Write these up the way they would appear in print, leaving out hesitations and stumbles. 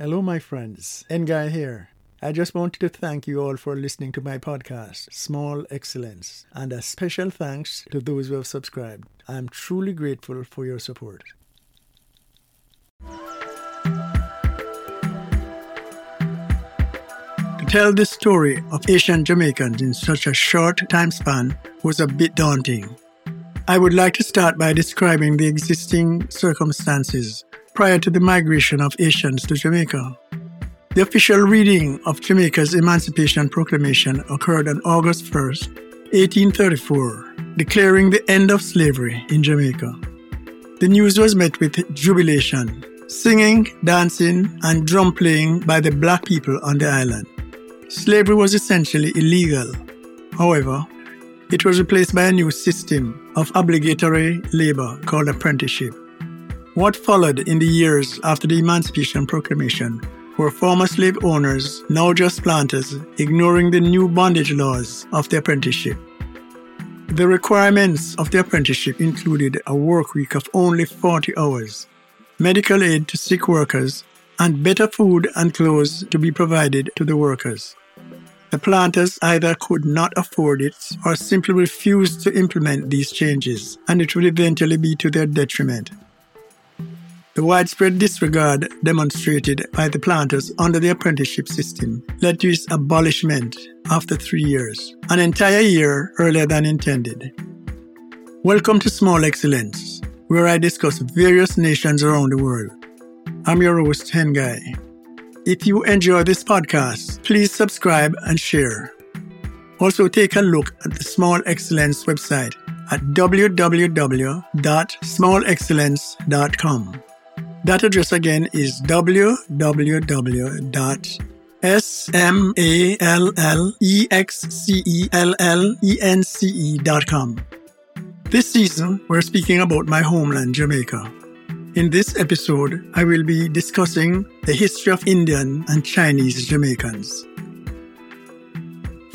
Hello, my friends. Engai here. I just wanted to thank you all for listening to my podcast, Small Excellence, and a special thanks to those who have subscribed. I'm truly grateful for your support. To tell the story of Asian Jamaicans in such a short time span was a bit daunting. I would like to start by describing the existing circumstances prior to the migration of Asians to Jamaica. The official reading of Jamaica's Emancipation Proclamation occurred on August 1st, 1834, declaring the end of slavery in Jamaica. The news was met with jubilation, singing, dancing, and drum playing by the black people on the island. Slavery was essentially illegal. However, it was replaced by a new system of obligatory labor called apprenticeship. What followed in the years after the Emancipation Proclamation were former slave owners, now just planters, ignoring the new bondage laws of the apprenticeship. The requirements of the apprenticeship included a work week of only 40 hours, medical aid to sick workers, and better food and clothes to be provided to the workers. The planters either could not afford it or simply refused to implement these changes, and it would eventually be to their detriment. The widespread disregard demonstrated by the planters under the apprenticeship system led to its abolishment after 3 years, an entire year earlier than intended. Welcome to Small Excellence, where I discuss various nations around the world. I'm your host, Hengai. If you enjoy this podcast, please subscribe and share. Also, take a look at the Small Excellence website at www.smallexcellence.com. That address again is www.smallexcellence.com. This season, we're speaking about my homeland, Jamaica. In this episode, I will be discussing the history of Indian and Chinese Jamaicans.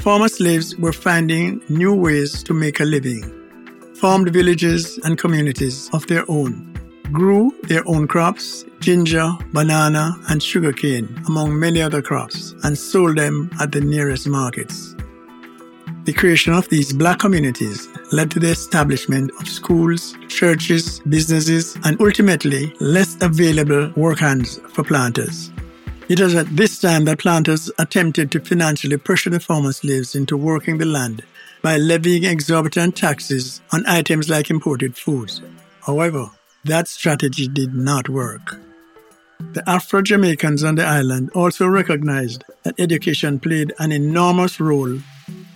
Former slaves were finding new ways to make a living, formed villages and communities of their own, grew their own crops, ginger, banana, and sugarcane, among many other crops, and sold them at the nearest markets. The creation of these black communities led to the establishment of schools, churches, businesses, and ultimately less available workhands for planters. It was at this time that planters attempted to financially pressure the former slaves into working the land by levying exorbitant taxes on items like imported foods. However, that strategy did not work. The Afro-Jamaicans on the island also recognized that education played an enormous role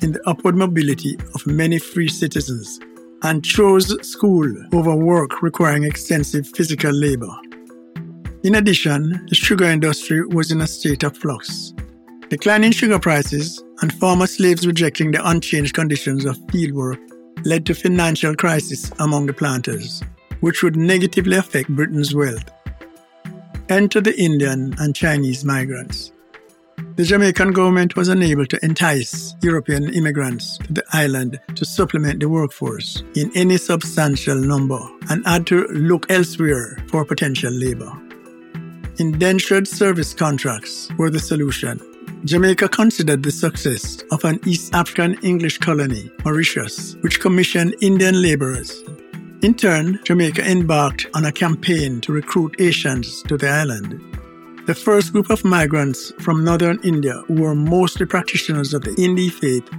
in the upward mobility of many free citizens and chose school over work requiring extensive physical labor. In addition, the sugar industry was in a state of flux. Declining sugar prices and former slaves rejecting the unchanged conditions of fieldwork led to financial crisis among the planters, which would negatively affect Britain's wealth. Enter the Indian and Chinese migrants. The Jamaican government was unable to entice European immigrants to the island to supplement the workforce in any substantial number and had to look elsewhere for potential labor. Indentured service contracts were the solution. Jamaica considered the success of an East African English colony, Mauritius, which commissioned Indian laborers. In turn, Jamaica embarked on a campaign to recruit Asians to the island. The first group of migrants from northern India, who were mostly practitioners of the Hindi faith,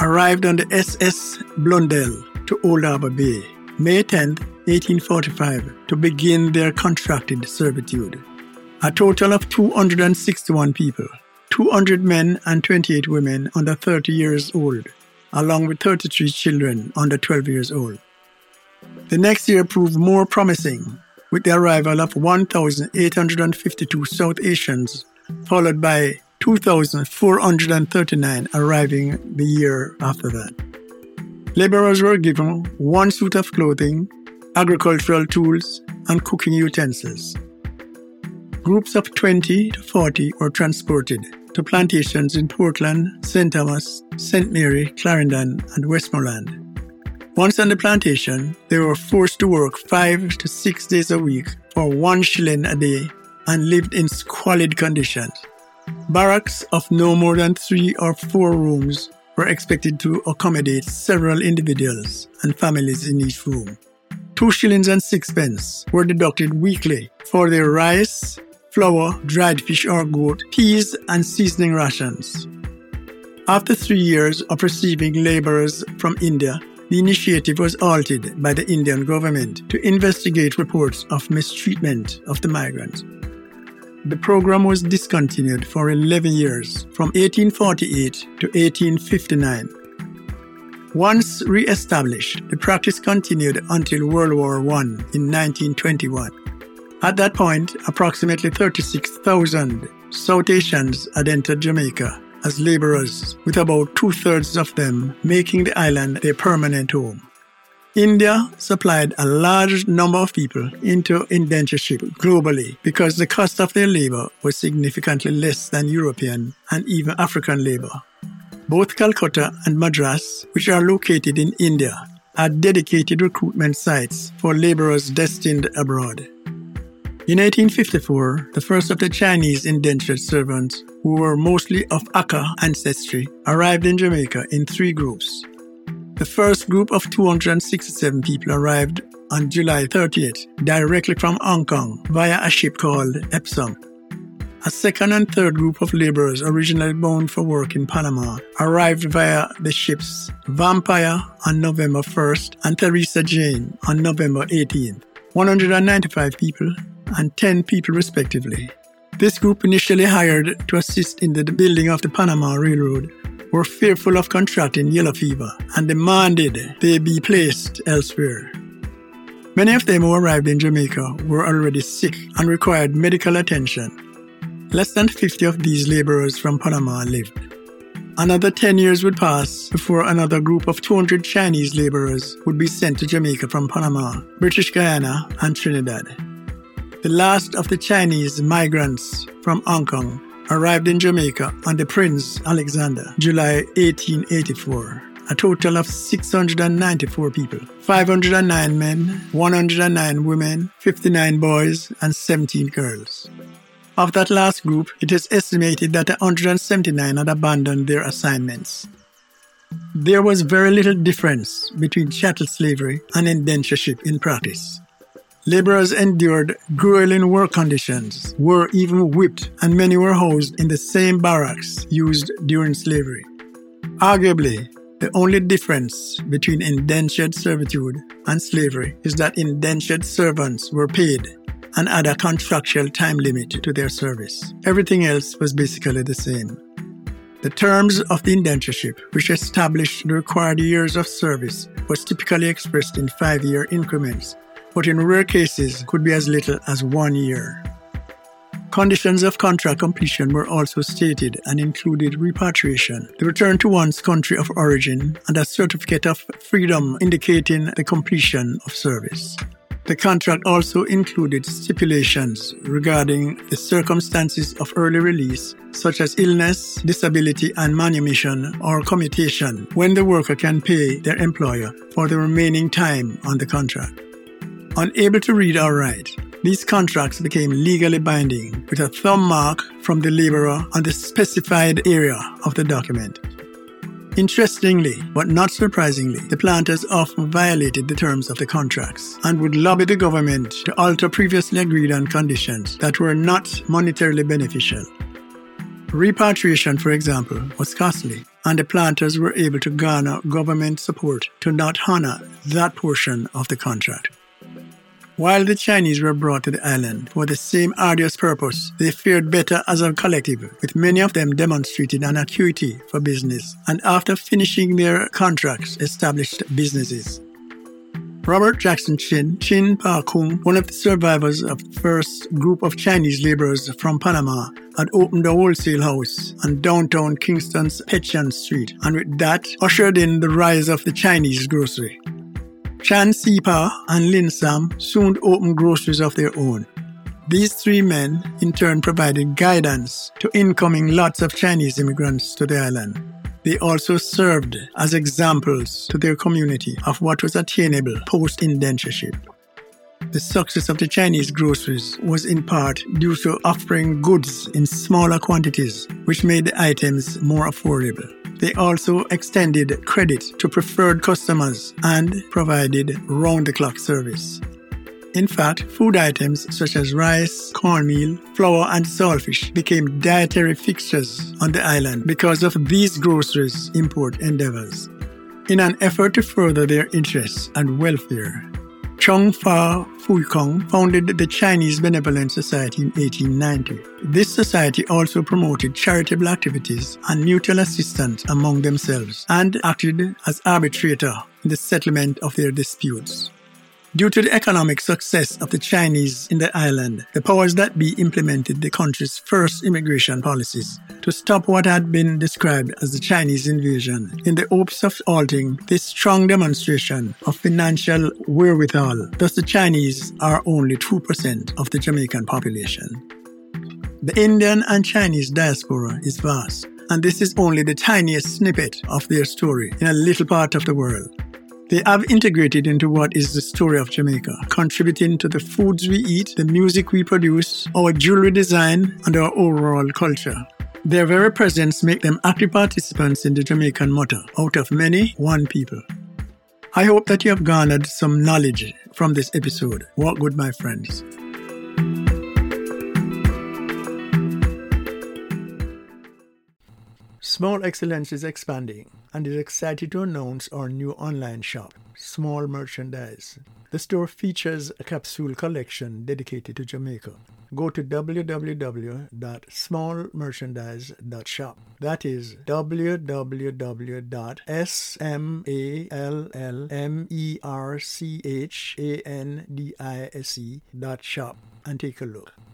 arrived on the SS Blundell to Old Harbour Bay, May 10, 1845, to begin their contracted servitude. A total of 261 people, 200 men and 28 women under 30 years old, along with 33 children under 12 years old. The next year proved more promising, with the arrival of 1,852 South Asians, followed by 2,439 arriving the year after that. Laborers were given one suit of clothing, agricultural tools, and cooking utensils. Groups of 20 to 40 were transported to plantations in Portland, St. Thomas, St. Mary, Clarendon, and Westmoreland. Once on the plantation, they were forced to work 5 to 6 days a week for 1 shilling a day and lived in squalid conditions. Barracks of no more than 3 or 4 rooms were expected to accommodate several individuals and families in each room. 2 shillings and 6pence were deducted weekly for their rice, flour, dried fish or goat, peas and seasoning rations. After 3 years of receiving laborers from India, the initiative was halted by the Indian government to investigate reports of mistreatment of the migrants. The program was discontinued for 11 years, from 1848 to 1859. Once re-established, the practice continued until World War I in 1921. At that point, approximately 36,000 South Asians had entered Jamaica as laborers, with about 2/3 of them making the island their permanent home. India supplied a large number of people into indentureship globally because the cost of their labor was significantly less than European and even African labor. Both Calcutta and Madras, which are located in India, had dedicated recruitment sites for laborers destined abroad. In 1854, the first of the Chinese indentured servants, who were mostly of Akka ancestry, arrived in Jamaica in 3 groups. The first group of 267 people arrived on July 30th, directly from Hong Kong via a ship called Epsom. A second and third group of laborers originally bound for work in Panama arrived via the ships Vampire on November 1st and Teresa Jane on November 18th, 195 people and 10 people respectively. This group, initially hired to assist in the building of the Panama Railroad, were fearful of contracting yellow fever and demanded they be placed elsewhere. Many of them who arrived in Jamaica were already sick and required medical attention. Less than 50 of these laborers from Panama lived. Another 10 years would pass before another group of 200 Chinese laborers would be sent to Jamaica from Panama, British Guyana, and Trinidad. The last of the Chinese migrants from Hong Kong arrived in Jamaica under Prince Alexander, July 1884. A total of 694 people, 509 men, 109 women, 59 boys, and 17 girls. Of that last group, it is estimated that 179 had abandoned their assignments. There was very little difference between chattel slavery and indentureship in practice. Laborers endured grueling work conditions, were even whipped, and many were housed in the same barracks used during slavery. Arguably, the only difference between indentured servitude and slavery is that indentured servants were paid and had a contractual time limit to their service. Everything else was basically the same. The terms of the indentureship, which established the required years of service, was typically expressed in 5-year increments, but in rare cases could be as little as 1 year. Conditions of contract completion were also stated and included repatriation, the return to one's country of origin, and a certificate of freedom indicating the completion of service. The contract also included stipulations regarding the circumstances of early release, such as illness, disability, and manumission or commutation, when the worker can pay their employer for the remaining time on the contract. Unable to read or write, these contracts became legally binding with a thumb mark from the laborer on the specified area of the document. Interestingly, but not surprisingly, the planters often violated the terms of the contracts and would lobby the government to alter previously agreed on conditions that were not monetarily beneficial. Repatriation, for example, was costly, and the planters were able to garner government support to not honor that portion of the contract. While the Chinese were brought to the island for the same arduous purpose, they fared better as a collective, with many of them demonstrated an acuity for business and, after finishing their contracts, established businesses. Robert Jackson Chin, Chin Pa Kung, one of the survivors of the first group of Chinese laborers from Panama, had opened a wholesale house on downtown Kingston's Petion Street, and with that ushered in the rise of the Chinese grocery. Chan Sipa and Lin Sam soon opened groceries of their own. These 3 men, in turn, provided guidance to incoming lots of Chinese immigrants to the island. They also served as examples to their community of what was attainable post-indentureship. The success of the Chinese groceries was in part due to offering goods in smaller quantities, which made the items more affordable. They also extended credit to preferred customers and provided round-the-clock service. In fact, food items such as rice, cornmeal, flour, and saltfish became dietary fixtures on the island because of these groceries' import endeavors. In an effort to further their interests and welfare, Chung Fa Fuikong founded the Chinese Benevolent Society in 1890. This society also promoted charitable activities and mutual assistance among themselves and acted as arbitrator in the settlement of their disputes. Due to the economic success of the Chinese in the island, the powers that be implemented the country's first immigration policies to stop what had been described as the Chinese invasion in the hopes of halting this strong demonstration of financial wherewithal. Thus, the Chinese are only 2% of the Jamaican population. The Indian and Chinese diaspora is vast, and this is only the tiniest snippet of their story in a little part of the world. They have integrated into what is the story of Jamaica, contributing to the foods we eat, the music we produce, our jewelry design, and our overall culture. Their very presence makes them active participants in the Jamaican motto, out of many, one people. I hope that you have garnered some knowledge from this episode. Walk good, my friends. Small Excellence is expanding and is excited to announce our new online shop, Small Merchandise. The store features a capsule collection dedicated to Jamaica. Go to www.smallmerchandise.shop. That is www.smallmerchandise.shop and take a look.